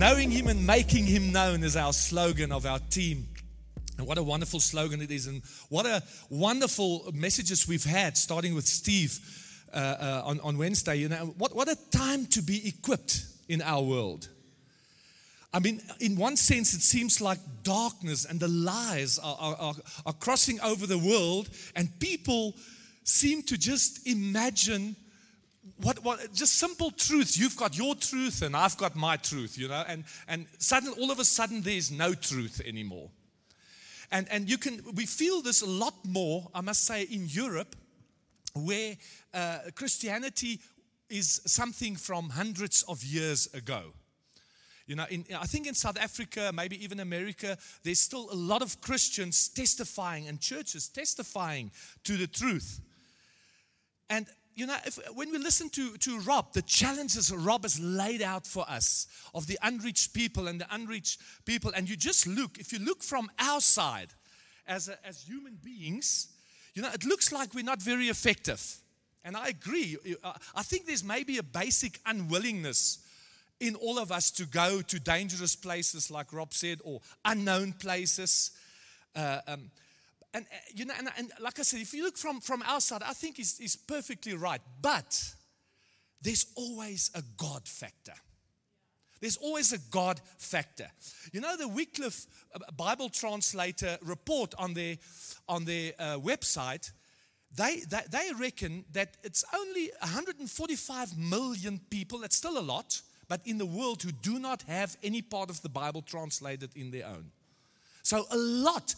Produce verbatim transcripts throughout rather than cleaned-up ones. Knowing Him and making Him known is our slogan of our team. And what a wonderful slogan it is. And what a wonderful messages we've had, starting with Steve uh, uh, on, on Wednesday. You know, what, what a time to be equipped in our world. I mean, in one sense, it seems like darkness and the lies are, are, are, are crossing over the world, and people seem to just imagine what, what just simple truths. You've got your truth, and I've got my truth, you know, and, and suddenly, all of a sudden, there's no truth anymore. And and you can we feel this a lot more, I must say, in Europe, where uh, Christianity is something from hundreds of years ago. You know, in, I think in South Africa, maybe even America, there's still a lot of Christians testifying and churches testifying to the truth. And, you know, if, when we listen to, to Rob, the challenges Rob has laid out for us of the unreached people and the unreached people, and you just look, if you look from our side as, a, as human beings, you know, it looks like we're not very effective. And I agree. I think there's maybe a basic unwillingness in all of us to go to dangerous places, like Rob said, or unknown places. Uh, um, and, uh, you know, and, and like I said, if you look from, from our side, I think he's, he's perfectly right. But there's always a God factor. There's always a God factor. You know, the Wycliffe Bible Translator report on their, on their uh, website, They, they they reckon that it's only one hundred forty-five million people, that's still a lot, but in the world who do not have any part of the Bible translated in their own. So a lot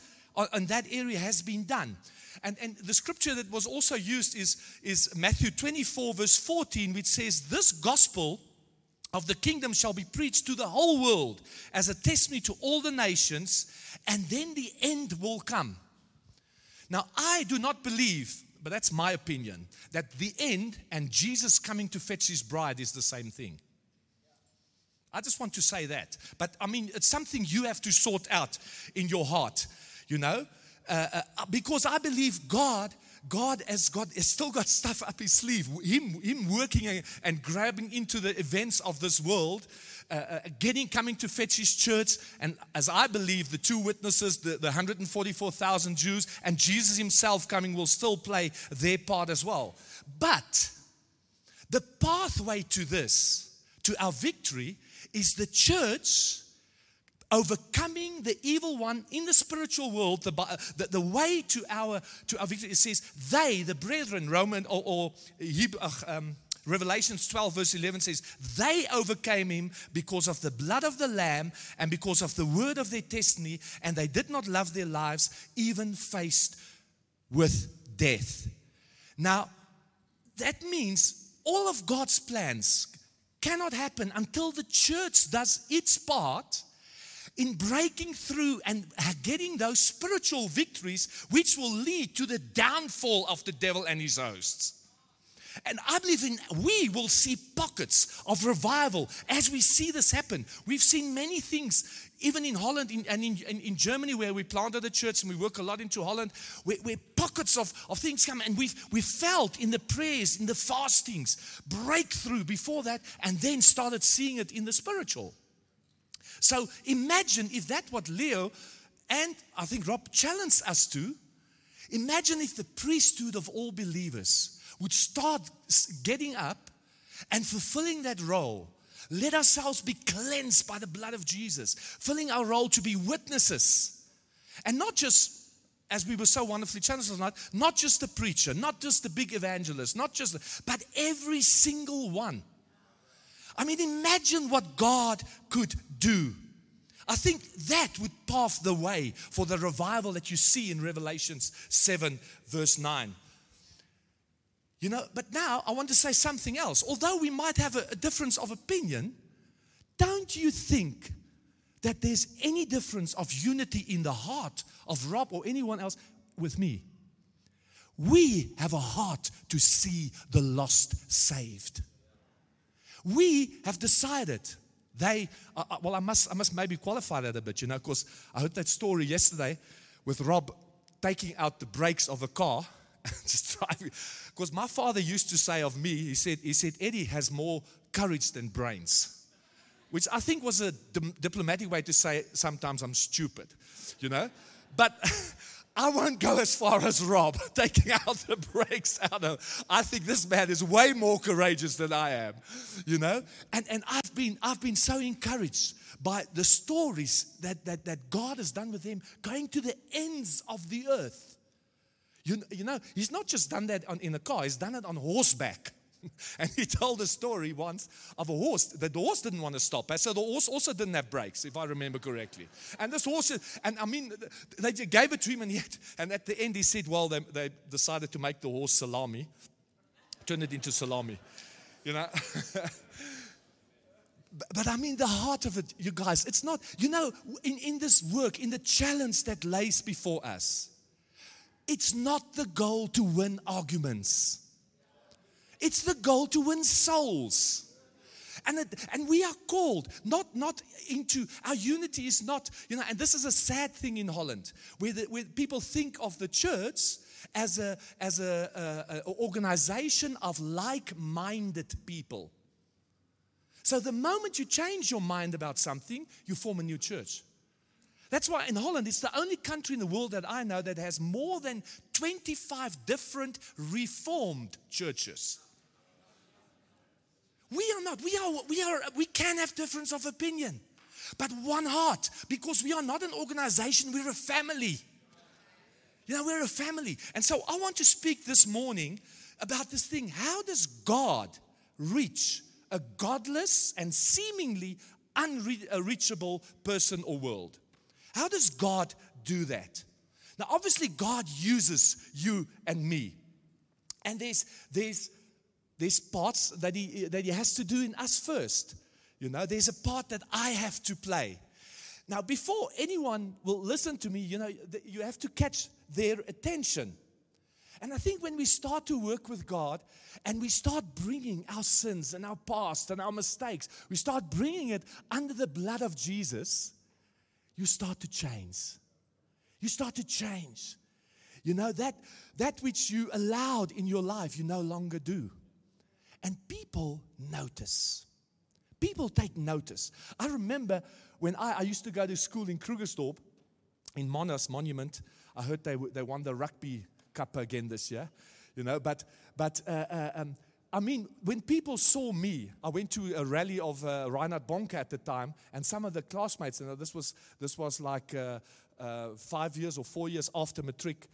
on that area has been done. And, and the scripture that was also used is, is Matthew twenty-four verse fourteen, which says, "This gospel of the kingdom shall be preached to the whole world as a testimony to all the nations, and then the end will come." Now, I do not believe, but that's my opinion, that the end and Jesus coming to fetch His bride is the same thing. I just want to say that. But, I mean, it's something you have to sort out in your heart, you know, uh, uh, because I believe God, God has, got, has still got stuff up His sleeve. Him, him working and grabbing into the events of this world, uh, uh, getting, coming to fetch His church. And as I believe, the two witnesses, the, the one hundred forty-four thousand Jews, and Jesus Himself coming will still play their part as well. But the pathway to this, to our victory, is the church overcoming the evil one in the spiritual world. The, the, the way to our to our victory, it says, they, the brethren, Roman or, or Hebrew, um, Revelations twelve verse eleven says, they overcame him because of the blood of the Lamb and because of the word of their testimony, and they did not love their lives even faced with death. Now, that means all of God's plans cannot happen until the church does its part in breaking through and getting those spiritual victories, which will lead to the downfall of the devil and his hosts. And I believe in we will see pockets of revival as we see this happen. We've seen many things, even in Holland in, and in, in, in Germany, where we planted a church and we work a lot into Holland, where, where pockets of, of things come. And we've, we've felt in the prayers, in the fastings, breakthrough before that, and then started seeing it in the spiritual. So imagine if that's what Leo and I think Rob challenged us to. Imagine if the priesthood of all believers would start getting up and fulfilling that role. Let ourselves be cleansed by the blood of Jesus, filling our role to be witnesses. And not just, as we were so wonderfully challenged last night, not just the preacher, not just the big evangelist, not just, the, but every single one. I mean, imagine what God could do. I think that would pave the way for the revival that you see in Revelation seven, verse nine. You know, but now I want to say something else. Although we might have a, a difference of opinion, don't you think that there's any difference of unity in the heart of Rob or anyone else with me? We have a heart to see the lost saved. We have decided. They, uh, well, I must, I must maybe qualify that a bit, you know, because I heard that story yesterday with Rob taking out the brakes of a car and just driving. Because my father used to say of me, he said, he said, Eddie has more courage than brains. which I think was a di- diplomatic way to say sometimes I'm stupid, you know. But I won't go as far as Rob, taking out the brakes out of. I think this man is way more courageous than I am, you know. And and I've been I've been so encouraged by the stories that that that God has done with him, going to the ends of the earth. You you know, he's not just done that on, in a car. He's done it on horseback. And he told a story once of a horse, that the horse didn't want to stop. So the horse also didn't have brakes, if I remember correctly. And this horse, and I mean, they gave it to him, and yet, and at the end he said, well, they, they decided to make the horse salami, turn it into salami, you know. But I mean, the heart of it, you guys, it's not, you know, in, in this work, in the challenge that lays before us, it's not the goal to win arguments. It's the goal to win souls. And it, and we are called, not, not into, our unity is not, you know, and this is a sad thing in Holland, where, the, where people think of the church as a as a, a, a organization of like-minded people. So the moment you change your mind about something, you form a new church. That's why in Holland, it's the only country in the world that I know that has more than twenty-five different reformed churches. We are not, we are, we are, we can have difference of opinion, but one heart, because we are not an organization, we're a family. You know, we're a family. And so I want to speak this morning about this thing. How does God reach a godless and seemingly unreachable person or world? How does God do that? Now, obviously, God uses you and me. And there's, there's, there's parts that he, that he has to do in us first. You know, there's a part that I have to play. Now, before anyone will listen to me, you know, you have to catch their attention. And I think when we start to work with God and we start bringing our sins and our past and our mistakes, we start bringing it under the blood of Jesus, you start to change. You start to change. You know, that that which you allowed in your life, you no longer do. And people notice. People take notice. I remember when I, I used to go to school in Krugersdorp, in Mona's Monument. I heard they they won the rugby cup again this year. You know, but but uh, uh, um, I mean, when people saw me, I went to a rally of uh, Reinhard Bonnke at the time, and some of the classmates, and you know, this was this was like uh, uh, five years or four years after matric,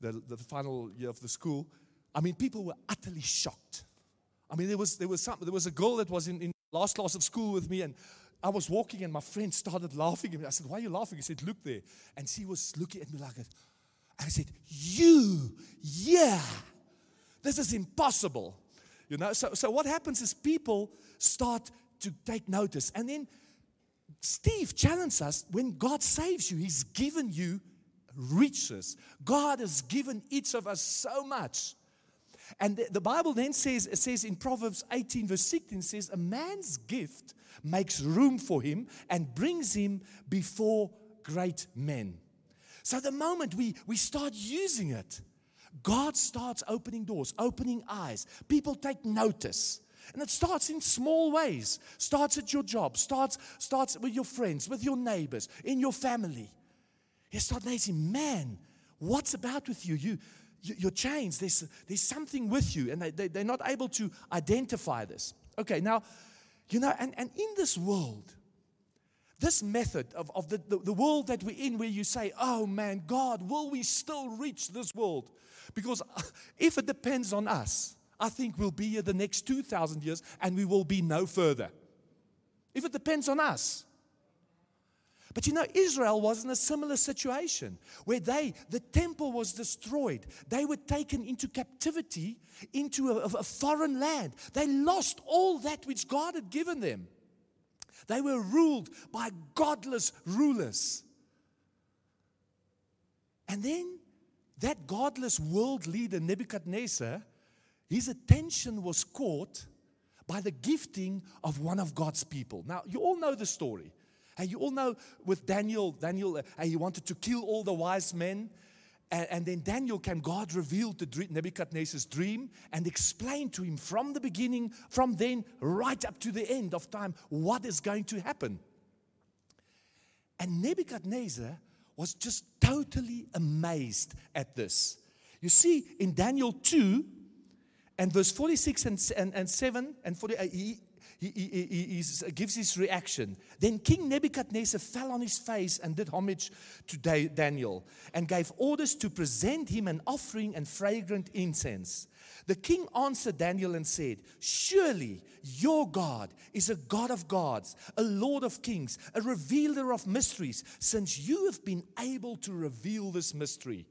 the, the final year of the school. I mean, people were utterly shocked. I mean, there was there was some, there was a girl that was in, in last class of school with me, and I was walking, and my friend started laughing at me. I said, "Why are you laughing?" He said, "Look there," and she was looking at me like that. And I said, "You, yeah, this is impossible." You know, so, so what happens is people start to take notice. And then Steve challenged us, when God saves you, he's given you riches. God has given each of us so much. And the, the Bible then says, it says in Proverbs eighteen verse sixteen, says, a man's gift makes room for him and brings him before great men. So the moment we, we start using it, God starts opening doors, opening eyes. People take notice. And it starts in small ways. Starts at your job. Starts, starts with your friends, with your neighbors, in your family. You start noticing, man, what's about with you? You, you you're changed. There's, there's something with you. And they, they, they're not able to identify this. Okay, now, you know, and, and in this world, this method of, of the, the, the world that we're in, where you say, oh man, God, will we still reach this world? Because if it depends on us, I think we'll be here the next two thousand years and we will be no further. If it depends on us. But you know, Israel was in a similar situation where they, the temple was destroyed. They were taken into captivity into a, a foreign land. They lost all that which God had given them. They were ruled by godless rulers. And then that godless world leader, Nebuchadnezzar, his attention was caught by the gifting of one of God's people. Now, you all know the story. And you all know with Daniel, Daniel, uh, he wanted to kill all the wise men. And, and then Daniel came. God revealed the dream, Nebuchadnezzar's dream, and explained to him from the beginning, from then right up to the end of time, what is going to happen. And Nebuchadnezzar was just totally amazed at this. You see, in Daniel two, and verse forty-six and, and, and seven, and forty-eight, he, he, he, he, he gives his reaction. Then King Nebuchadnezzar fell on his face and did homage to Daniel and gave orders to present him an offering and fragrant incense. The king answered Daniel and said, "Surely your God is a God of gods, a Lord of kings, a revealer of mysteries, since you have been able to reveal this mystery."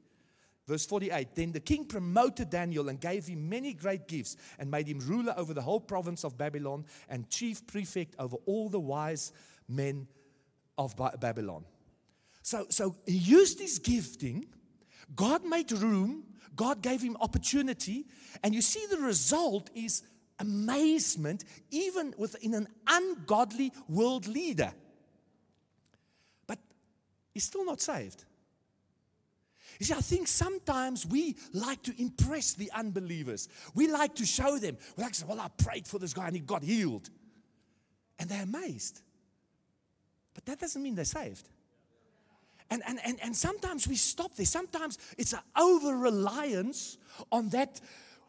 Verse forty-eight, then the king promoted Daniel and gave him many great gifts and made him ruler over the whole province of Babylon and chief prefect over all the wise men of ba- Babylon. So, so he used his gifting. God made room. God gave him opportunity. And you see the result is amazement, even within an ungodly world leader. But he's still not saved. You see, I think sometimes we like to impress the unbelievers. We like to show them. We like to say, well, I prayed for this guy and he got healed. And they're amazed. But that doesn't mean they're saved. And, and, and, and sometimes we stop there. Sometimes it's an over-reliance on that,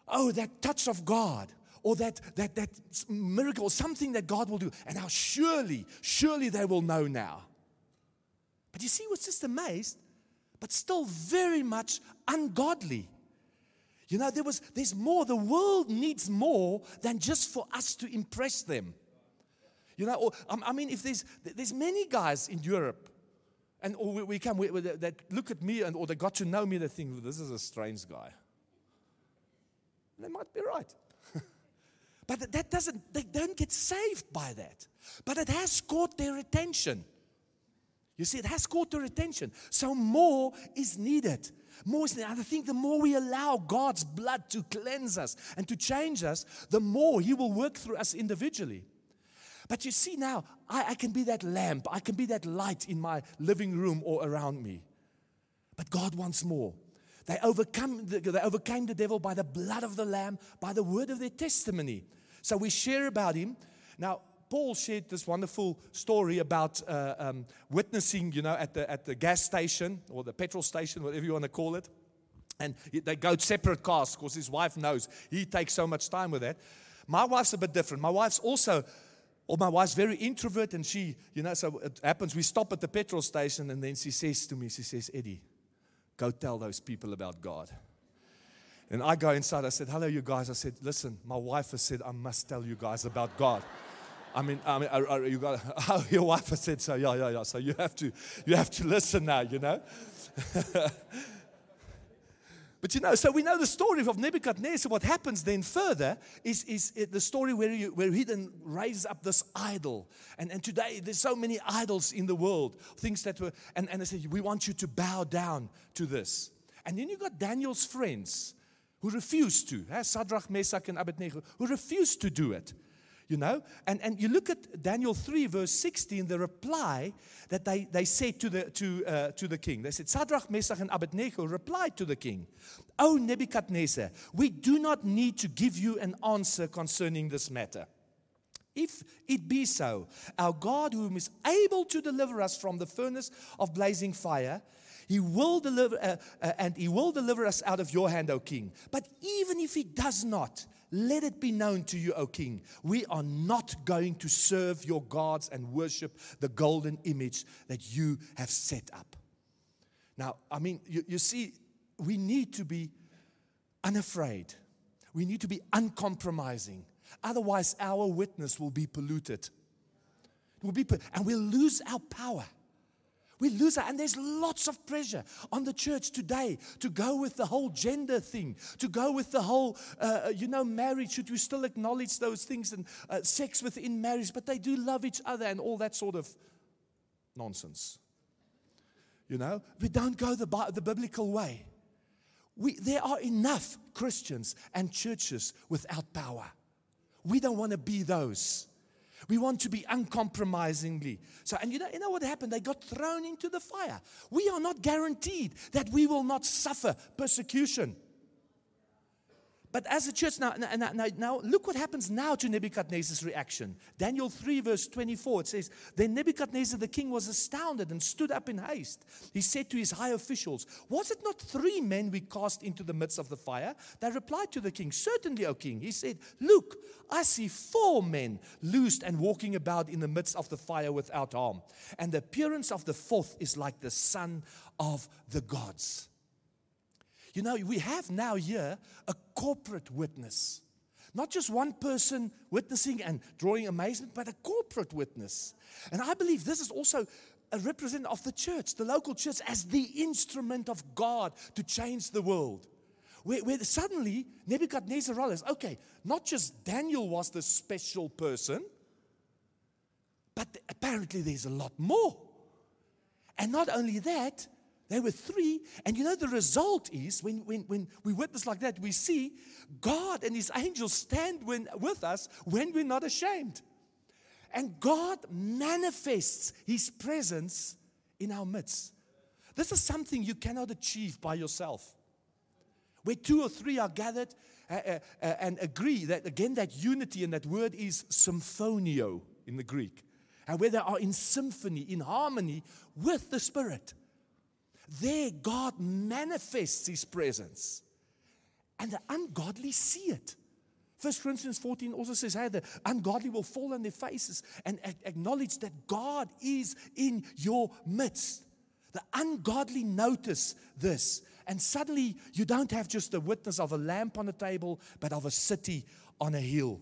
oh, that touch of God. Or that, that, that miracle, something that God will do. And now surely, surely they will know now. But you see, what's just amazed, but still very much ungodly. You know, there was there's more. The world needs more than just for us to impress them. You know, or, I mean, if there's there's many guys in Europe, and or we, we come we, that look at me and or they got to know me, they think this is a strange guy. They might be right, but that doesn't. They don't get saved by that. But it has caught their attention. You see, it has caught their attention. So more is needed. More is needed. And I think the more we allow God's blood to cleanse us and to change us, the more He will work through us individually. But you see now, I, I can be that lamp. I can be that light in my living room or around me. But God wants more. They overcome. The, they overcame the devil by the blood of the Lamb, by the word of their testimony. So we share about Him. Now, Paul shared this wonderful story about uh, um, witnessing, you know, at the at the gas station or the petrol station, whatever you want to call it. And they go separate cars because his wife knows. He takes so much time with that. My wife's a bit different. My wife's also, or my wife's very introvert, and she, you know, so it happens. We stop at the petrol station, and then she says to me, she says, "Eddie, go tell those people about God." And I go inside. I said, "Hello, you guys." I said, "Listen, my wife has said I must tell you guys about God." I mean, I mean, are, are you got oh, your wife has said so. Yeah, yeah, yeah. So you have to, you have to listen now, you know. But you know, so we know the story of Nebuchadnezzar. What happens then further is is it the story where you, where he then raises up this idol. And and today there's so many idols in the world, things that were. And and they said, we want you to bow down to this. And then you got Daniel's friends who refused to, eh? Shadrach, Meshach, and Abednego, who refused to do it. You know, and, and you look at Daniel three, verse sixteen, the reply that they, they said to the to uh, to the king. They said, Shadrach, Meshach, and Abednego replied to the king, "O Nebuchadnezzar, we do not need to give you an answer concerning this matter. If it be so, our God, whom is able to deliver us from the furnace of blazing fire, He will deliver, uh, uh, and He will deliver us out of your hand, O king. But even if He does not, let it be known to you, O king, we are not going to serve your gods and worship the golden image that you have set up." Now, I mean, you, you see, we need to be unafraid. We need to be uncompromising. Otherwise, our witness will be polluted. It will be, and we'll lose our power. We lose that, and there's lots of pressure on the church today to go with the whole gender thing, to go with the whole, uh, you know, marriage. Should we still acknowledge those things and uh, sex within marriage? But they do love each other and all that sort of nonsense. You know, we don't go the, the biblical way. We there are enough Christians and churches without power. We don't want to be those. We want to be uncompromisingly. So, and you know, you know what happened? They got thrown into the fire. We are not guaranteed that we will not suffer persecution. But as a church, now, now, now, now look what happens now to Nebuchadnezzar's reaction. Daniel three verse twenty-four, it says, Then Nebuchadnezzar the king was astounded and stood up in haste. He said to his high officials, Was it not three men we cast into the midst of the fire? They replied to the king, Certainly, O king. He said, Look, I see four men loosed and walking about in the midst of the fire without harm. And the appearance of the fourth is like the son of the gods. You know, we have now here a corporate witness. Not just one person witnessing and drawing amazement, but a corporate witness. And I believe this is also a representative of the church, the local church, as the instrument of God to change the world. Where, where suddenly Nebuchadnezzar realizes, okay, not just Daniel was the special person, but apparently there's a lot more. And not only that, they were three, and you know the result is, when, when, when we witness like that, we see God and His angels stand when, with us when we're not ashamed. And God manifests His presence in our midst. This is something you cannot achieve by yourself. Where two or three are gathered uh, uh, uh, and agree, that again that unity, and that word is symphonio in the Greek. And where they are in symphony, in harmony with the Spirit. There, God manifests His presence. And the ungodly see it. First Corinthians fourteen also says, hey, the ungodly will fall on their faces and acknowledge that God is in your midst. The ungodly notice this. And suddenly, you don't have just the witness of a lamp on a table, but of a city on a hill.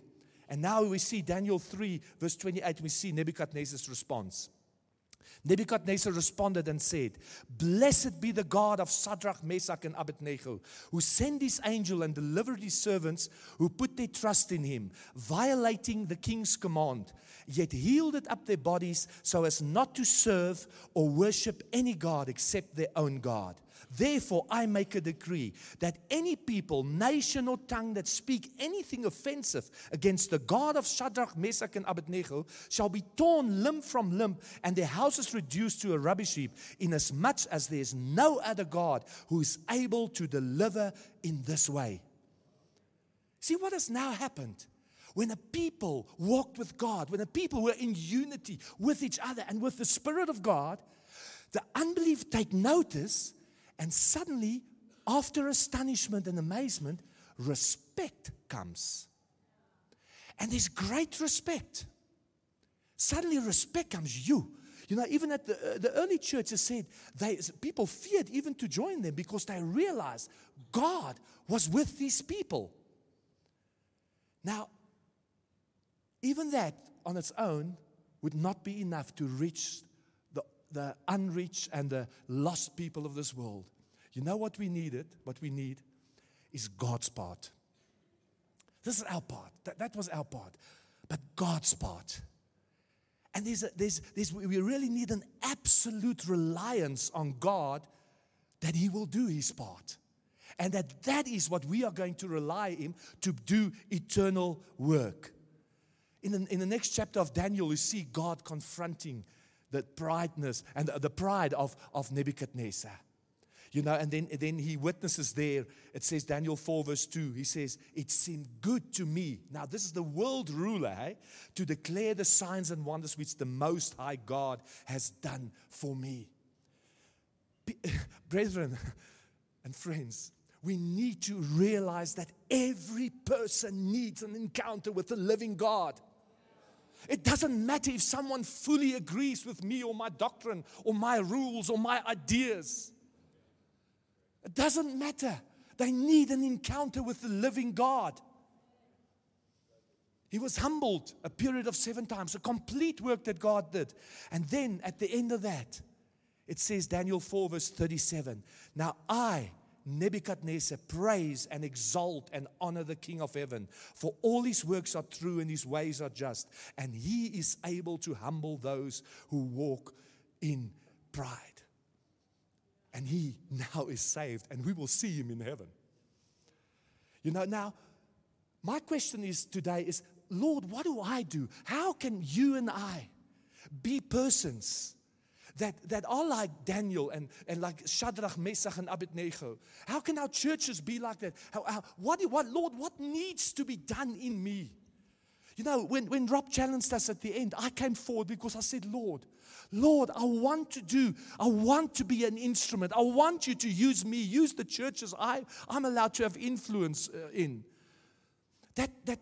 And now we see Daniel three, verse twenty-eight, we see Nebuchadnezzar's response. Nebuchadnezzar responded and said, Blessed be the God of Shadrach, Meshach, and Abednego, who sent His angel and delivered His servants who put their trust in Him, violating the king's command, yet yielded up their bodies so as not to serve or worship any god except their own God. Therefore, I make a decree that any people, nation, or tongue that speak anything offensive against the God of Shadrach, Meshach, and Abednego shall be torn limb from limb and their houses reduced to a rubbish heap, inasmuch as there is no other God who is able to deliver in this way. See what has now happened? When a people walked with God, when a people were in unity with each other and with the Spirit of God, the unbelief take notice. And suddenly, after astonishment and amazement, respect comes. And there's great respect. Suddenly, respect comes. You, you know, even at the, uh, the early churches said, they, people feared even to join them because they realized God was with these people. Now, even that on its own would not be enough to reach the unreached and the lost people of this world. You know what we needed? What we need is God's part. This is our part. That, that was our part. But God's part. And there's a, there's, there's, we really need an absolute reliance on God that He will do His part. And that that is what we are going to rely on Him to do eternal work. In the, in the next chapter of Daniel, you see God confronting the prideness and the pride of, of Nebuchadnezzar. You know, and then, then he witnesses there. It says, Daniel four, verse two, he says, It seemed good to me. Now, this is the world ruler, eh? To declare the signs and wonders which the Most High God has done for me. Brethren and friends, we need to realize that every person needs an encounter with the living God. It doesn't matter if someone fully agrees with me or my doctrine or my rules or my ideas. It doesn't matter. They need an encounter with the living God. He was humbled a period of seven times, a complete work that God did. And then at the end of that, it says, Daniel four verse thirty-seven, Now I... Nebuchadnezzar, praise and exalt and honor the King of heaven, for all His works are true and His ways are just, and He is able to humble those who walk in pride. And he now is saved, and we will see him in heaven. You know, now, my question is today is, Lord, what do I do? How can you and I be persons that, that are like Daniel and, and like Shadrach, Meshach, and Abednego? How can our churches be like that? How, how, what, what, Lord, what needs to be done in me? You know, when, when Rob challenged us at the end, I came forward because I said, Lord, Lord, I want to do, I want to be an instrument. I want you to use me, use the churches I, I'm allowed to have influence in. That, that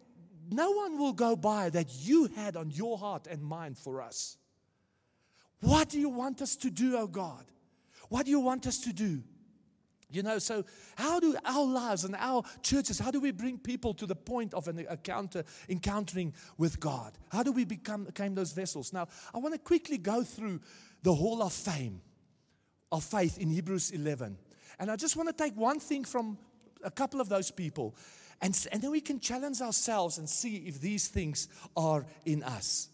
no one will go by that you had on your heart and mind for us. What do you want us to do, oh God? What do you want us to do? You know, so how do our lives and our churches, how do we bring people to the point of an encounter, encountering with God? How do we become, become those vessels? Now, I want to quickly go through the hall of fame, of faith in Hebrews eleven. And I just want to take one thing from a couple of those people. And, and then we can challenge ourselves and see if these things are in us.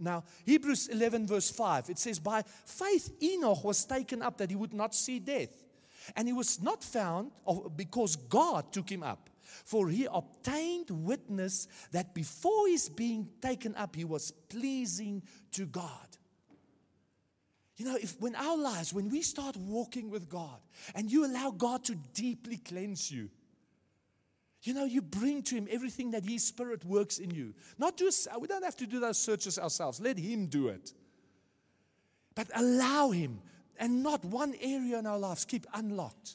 Now, Hebrews eleven verse five, it says, by faith Enoch was taken up that he would not see death. And he was not found because God took him up. For he obtained witness that before his being taken up, he was pleasing to God. You know, if when our lives, when we start walking with God and you allow God to deeply cleanse you, you know, you bring to him everything that his spirit works in you. Not just, we don't have to do those searches ourselves. Let him do it. But allow him. And not one area in our lives keep unlocked.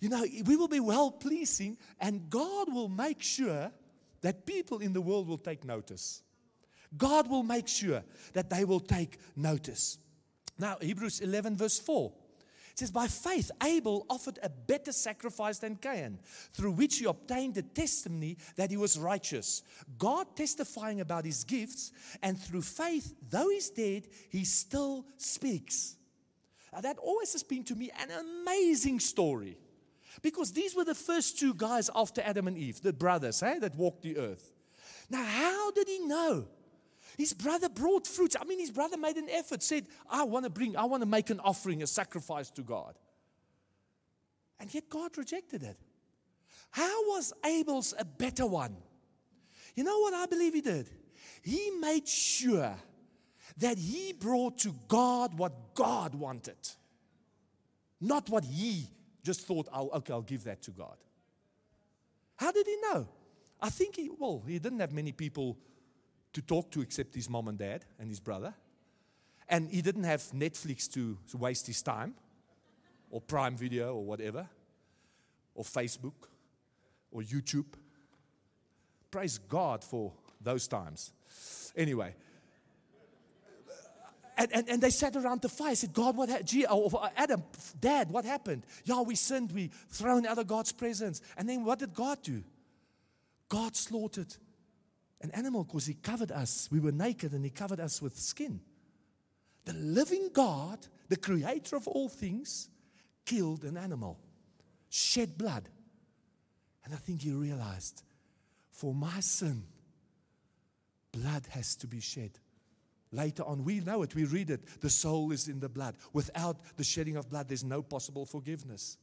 You know, we will be well-pleasing, and God will make sure that people in the world will take notice. God will make sure that they will take notice. Now, Hebrews eleven verse four. It says, by faith Abel offered a better sacrifice than Cain, through which he obtained the testimony that he was righteous, God testifying about his gifts, and through faith, though he's dead, he still speaks. Now, that always has been to me an amazing story, because these were the first two guys after Adam and Eve, the brothers, hey, that walked the earth. Now, how did he know? His brother brought fruits. I mean, his brother made an effort, said, I want to bring, I want to make an offering, a sacrifice to God. And yet God rejected it. How was Abel's a better one? You know what I believe he did? He made sure that he brought to God what God wanted, not what he just thought, oh, okay, I'll give that to God. How did he know? I think he, well, he didn't have many people to talk to except his mom and dad and his brother. And he didn't have Netflix to waste his time, or Prime Video or whatever, or Facebook or YouTube. Praise God for those times. Anyway. And, and, and they sat around the fire and said, God, what happened? Oh, Adam, Dad, what happened? Yeah, we sinned. We thrown out of God's presence. And then what did God do? God slaughtered an animal because he covered us. We were naked and he covered us with skin. The living God, the creator of all things, killed an animal, shed blood. And I think he realized, for my sin, blood has to be shed. Later on, we know it, we read it. The soul is in the blood. Without the shedding of blood, there's no possible forgiveness.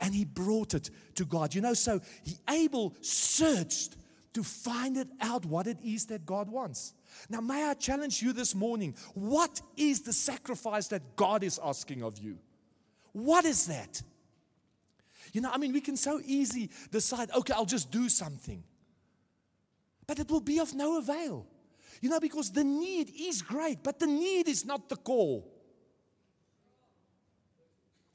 And he brought it to God. You know, so he, Abel searched to find it out what it is that God wants. Now, may I challenge you this morning? What is the sacrifice that God is asking of you? What is that? You know, I mean, we can so easily decide, okay, I'll just do something. But it will be of no avail. You know, because the need is great, but the need is not the call.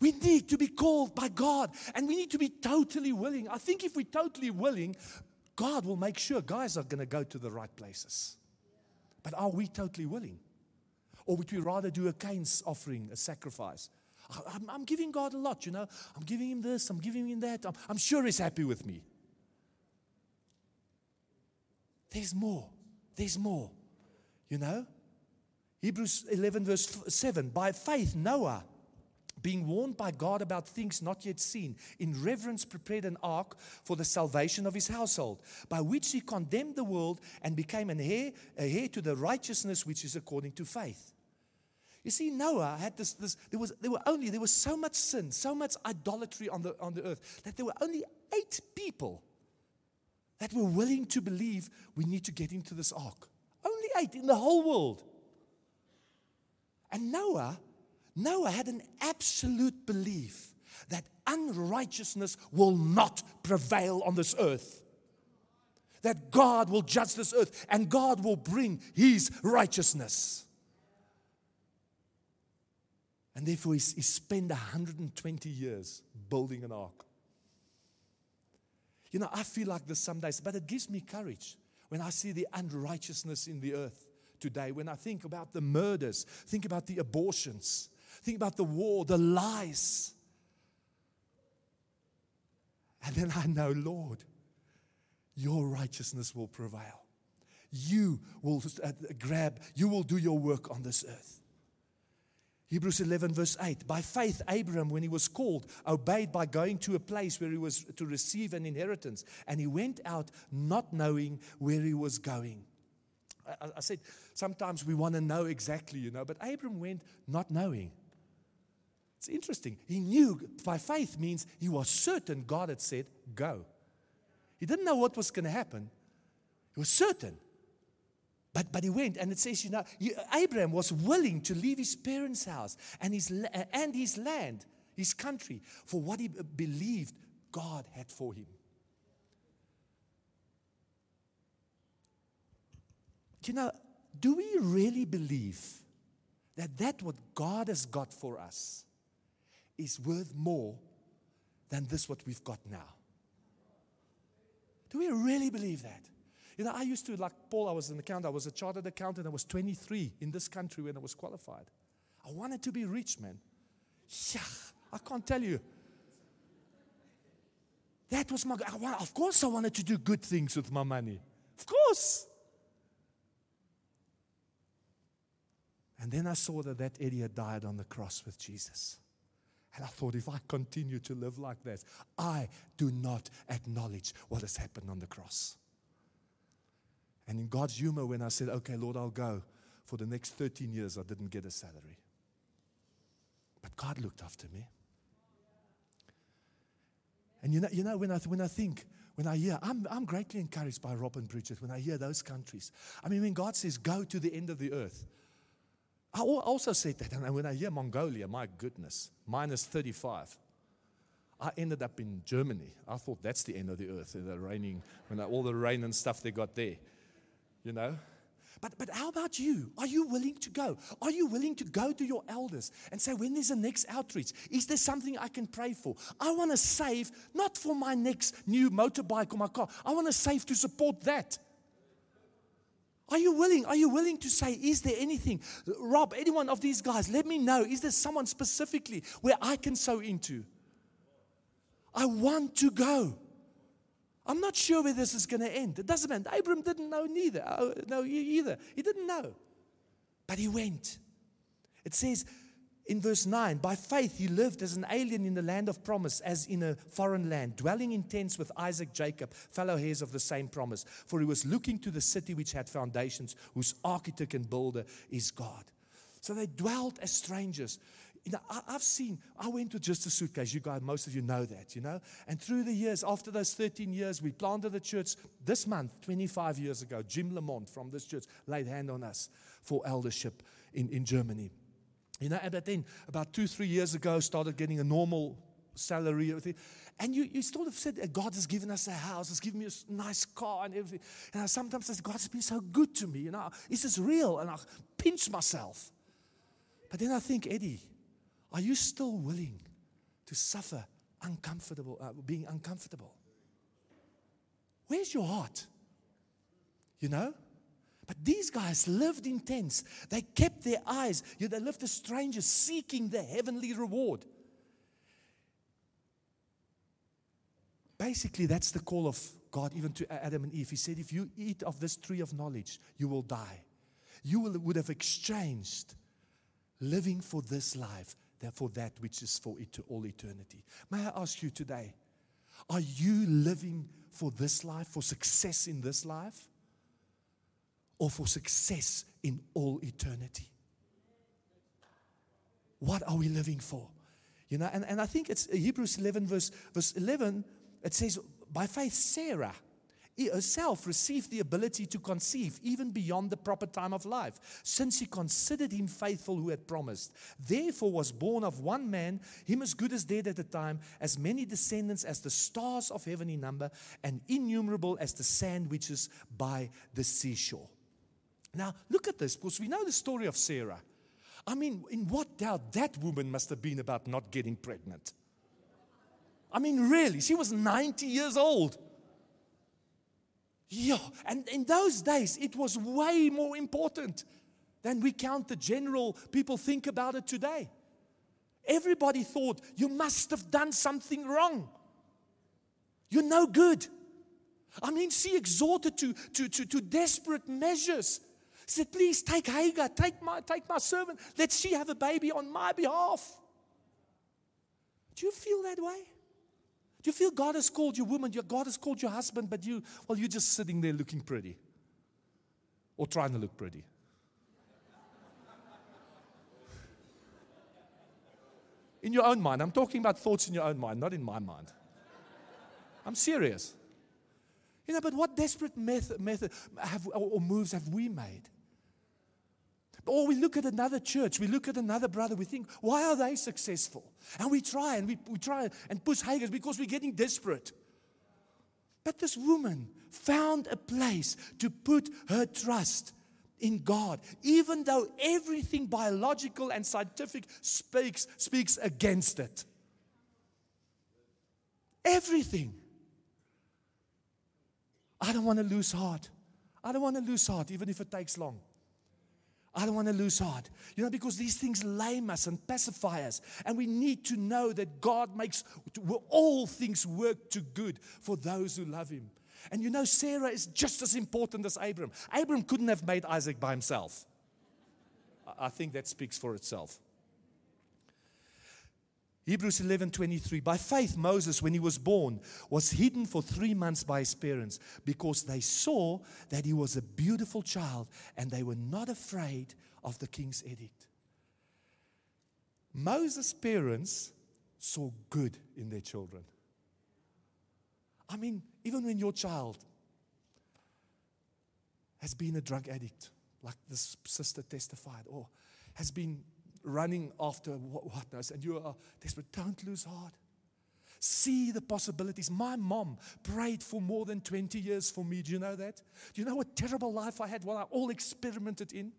We need to be called by God, and we need to be totally willing. I think if we're totally willing, God will make sure guys are going to go to the right places. But are we totally willing? Or would we rather do a Cain's offering, a sacrifice? I'm, I'm giving God a lot, you know. I'm giving him this, I'm giving him that. I'm, I'm sure he's happy with me. There's more. There's more, you know. Hebrews eleven verse seven, by faith Noah, being warned by God about things not yet seen, in reverence prepared an ark for the salvation of his household, by which he condemned the world and became an heir, a heir to the righteousness which is according to faith. You see, Noah had this, this there was there were only there was so much sin, so much idolatry on the on the earth that there were only eight people that were willing to believe we need to get into this ark. Only eight in the whole world. And Noah, Noah had an absolute belief that unrighteousness will not prevail on this earth. That God will judge this earth and God will bring his righteousness. And therefore he, he spent one hundred twenty years building an ark. You know, I feel like this some days, but it gives me courage when I see the unrighteousness in the earth today, when I think about the murders, think about the abortions, think about the war, the lies. And then I know, Lord, your righteousness will prevail. You will grab, you will do your work on this earth. Hebrews eleven verse eight, by faith Abraham, when he was called, obeyed by going to a place where he was to receive an inheritance. And he went out not knowing where he was going. I, I said, sometimes we want to know exactly, you know, but Abraham went not knowing. It's interesting. He knew, by faith means he was certain God had said, go. He didn't know what was going to happen. He was certain. But, but he went, and it says, you know, you, Abraham was willing to leave his parents' house and his, and his land, his country, for what he believed God had for him. You know, do we really believe that that what God has got for us is worth more than this what we've got now? Do we really believe that? You know, I used to, like Paul, I was an accountant. I was a chartered accountant. I was twenty-three in this country when I was qualified. I wanted to be rich, man. Yeah, I can't tell you. That was my, I want, of course I wanted to do good things with my money. Of course. And then I saw that that idiot died on the cross with Jesus. And I thought, if I continue to live like that, I do not acknowledge what has happened on the cross. And in God's humor, when I said, okay, Lord, I'll go, for the next thirteen years, I didn't get a salary. But God looked after me. And you know, you know, when I when I think, when I hear, I'm I'm greatly encouraged by Robin Bridget, when I hear those countries. I mean, when God says, go to the end of the earth, I also said that, and when I hear Mongolia, my goodness, minus thirty-five. I ended up in Germany. I thought that's the end of the earth, the raining, when I, all the rain and stuff they got there, you know. But but how about you? Are you willing to go? Are you willing to go to your elders and say, when is the next outreach? Is there something I can pray for? I want to save, not for my next new motorbike or my car. I want to save to support that. Are you willing? Are you willing to say, is there anything? Rob, any one of these guys, let me know. Is there someone specifically where I can sow into? I want to go. I'm not sure where this is going to end. It doesn't matter. Abram didn't know neither. Oh, no, either. He didn't know. But he went. It says in verse nine, by faith he lived as an alien in the land of promise, as in a foreign land, dwelling in tents with Isaac, Jacob, fellow heirs of the same promise. For he was looking to the city which had foundations, whose architect and builder is God. So they dwelt as strangers. You know, I, I've seen, I went with just a suitcase. You guys, most of you know that, you know. And through the years, after those thirteen years, we planted the church. This month, twenty-five years ago, Jim Lamont from this church laid hand on us for eldership in, in Germany. You know, but then about two, three years ago, started getting a normal salary, everything. And you, you sort of said, God has given us a house, has given me a nice car and everything. And I sometimes say, God's been so good to me, you know. Is this real? And I pinch myself. But then I think, Eddie, are you still willing to suffer uncomfortable, uh, being uncomfortable? Where's your heart? You know? But these guys lived in tents. They kept their eyes. You know, they lived as strangers seeking the heavenly reward. Basically, that's the call of God even to Adam and Eve. He said, if you eat of this tree of knowledge, you will die. You will, would have exchanged living for this life, therefore that which is for et- all eternity. May I ask you today, are you living for this life, for success in this life, or for success in all eternity? What are we living for? You know, and, and I think it's Hebrews eleven, verse, verse eleven, it says, by faith Sarah, herself received the ability to conceive even beyond the proper time of life, since he considered him faithful who had promised. Therefore was born of one man, him as good as dead at the time, as many descendants as the stars of heaven in number, and innumerable as the sand which is by the seashore. Now, look at this, because we know the story of Sarah. I mean, in what doubt that woman must have been about not getting pregnant. I mean, really, she was ninety years old. Yeah, and in those days, it was way more important than we count the general people think about it today. Everybody thought, you must have done something wrong. You're no good. I mean, she exhorted to, to, to, to desperate measures. She said, please take Hagar, take my, take my servant. Let she have a baby on my behalf. Do you feel that way? Do you feel God has called you woman, God has called your husband, but you, well, you're just sitting there looking pretty or trying to look pretty? In your own mind. I'm talking about thoughts in your own mind, not in my mind. I'm serious. You know, but what desperate method, method have, or moves have we made? Or we look at another church, we look at another brother, we think, why are they successful? And we try and we, we try and push Hagar because we're getting desperate. But this woman found a place to put her trust in God, even though everything biological and scientific speaks, speaks against it. Everything. I don't want to lose heart. I don't want to lose heart, even if it takes long. I don't want to lose heart. You know, because these things lame us and pacify us. And we need to know that God makes all things work to good for those who love Him. And you know, Sarah is just as important as Abram. Abram couldn't have made Isaac by himself. I think that speaks for itself. Hebrews eleven twenty-three, by faith Moses, when he was born, was hidden for three months by his parents because they saw that he was a beautiful child and they were not afraid of the king's edict. Moses' parents saw good in their children. I mean, even when your child has been a drug addict, like this sister testified, or has been running after what, what knows, and you are desperate, don't lose heart. See the possibilities. My mom prayed for more than twenty years for me. Do you know that? Do you know what terrible life I had while I all experimented in?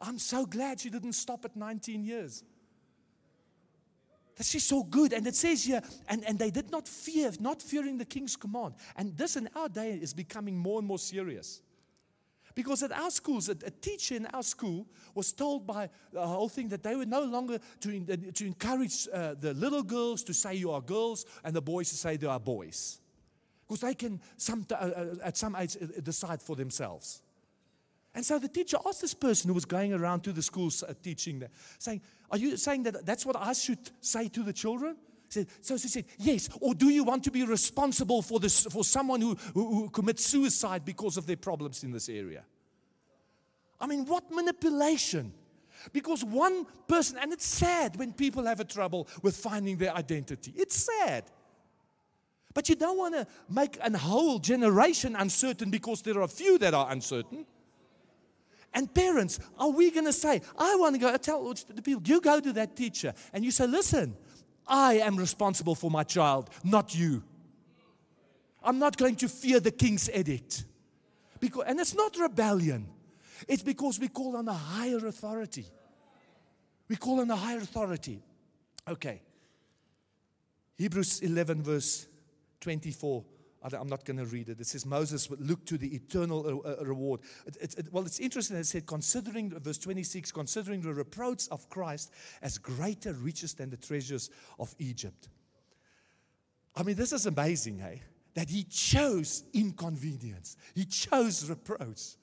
I'm so glad she didn't stop at nineteen years. That she's so good. And it says here, and, and they did not fear, not fearing the king's command. And this in our day is becoming more and more serious. Because at our schools, a teacher in our school was told by the whole thing that they were no longer to, to encourage uh, the little girls to say you are girls and the boys to say they are boys. Because they can some, uh, at some age uh, decide for themselves. And so the teacher asked this person who was going around to the schools uh, teaching, them, saying, are you saying that that's what I should say to the children? So she said, yes, or do you want to be responsible for this for someone who, who, who commits suicide because of their problems in this area? I mean, what manipulation? Because one person, and it's sad when people have a trouble with finding their identity. It's sad. But you don't want to make a whole generation uncertain because there are a few that are uncertain. And parents, are we going to say, I want to go, I tell the people, you go to that teacher and you say, listen, I am responsible for my child, not you. I'm not going to fear the king's edict. Because, and it's not rebellion. It's because we call on a higher authority. We call on a higher authority. Okay. Hebrews eleven verse twenty-four. I'm not going to read it. It says, Moses would look to the eternal reward. It, it, it, well, it's interesting. It said, considering, verse twenty-six, considering the reproach of Christ as greater riches than the treasures of Egypt. I mean, this is amazing, hey? That he chose inconvenience. He chose reproach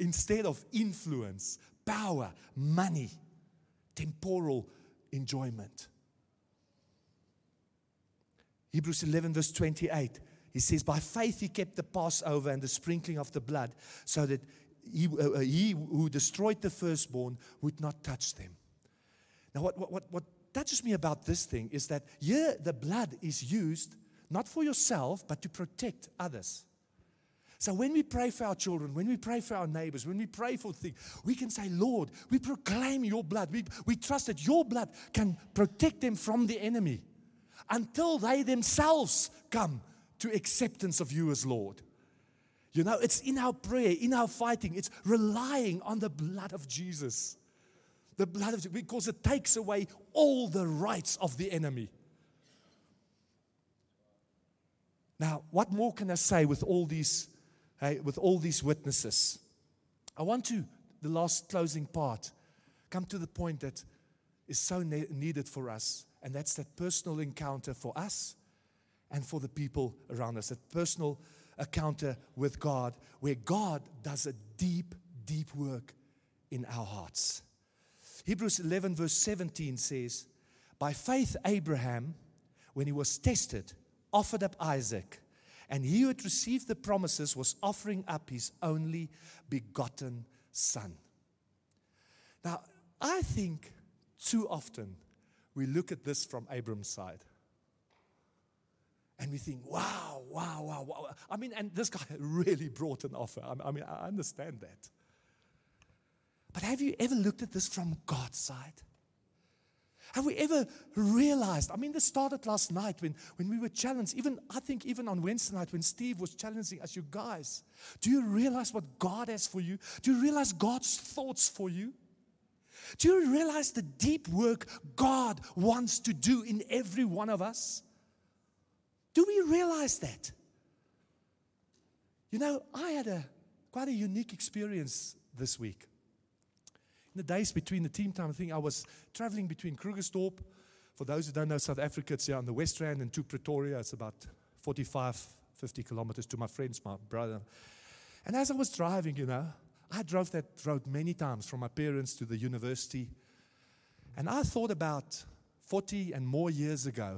instead of influence, power, money, temporal enjoyment. Hebrews eleven, verse twenty-eight. He says, by faith he kept the Passover and the sprinkling of the blood so that he, uh, he who destroyed the firstborn would not touch them. Now, what, what, what touches me about this thing is that here the blood is used not for yourself, but to protect others. So when we pray for our children, when we pray for our neighbors, when we pray for things, we can say, Lord, we proclaim your blood. We, we trust that your blood can protect them from the enemy until they themselves come to acceptance of you as Lord. You know, it's in our prayer, in our fighting, it's relying on the blood of Jesus. The blood of Jesus, because it takes away all the rights of the enemy. Now, what more can I say with all these, hey, with all these witnesses? I want to, the last closing part, come to the point that is so ne- needed for us, and that's that personal encounter for us and for the people around us, that personal encounter with God, where God does a deep, deep work in our hearts. Hebrews eleven verse seventeen says, by faith Abraham, when he was tested, offered up Isaac, and he who had received the promises was offering up his only begotten son. Now, I think too often we look at this from Abram's side. And we think, wow, wow, wow, wow. I mean, and this guy really brought an offer. I mean, I understand that. But have you ever looked at this from God's side? Have we ever realized? I mean, this started last night when, when we were challenged. Even I think even on Wednesday night when Steve was challenging us, you guys, do you realize what God has for you? Do you realize God's thoughts for you? Do you realize the deep work God wants to do in every one of us? Do we realize that? You know, I had a quite a unique experience this week. In the days between the team time, I think I was traveling between Krugersdorp. For those who don't know South Africa, it's here on the West Rand, and to Pretoria. It's about forty-five, fifty kilometers to my friends, my brother. And as I was driving, you know, I drove that road many times from my parents to the university. And I thought about forty and more years ago,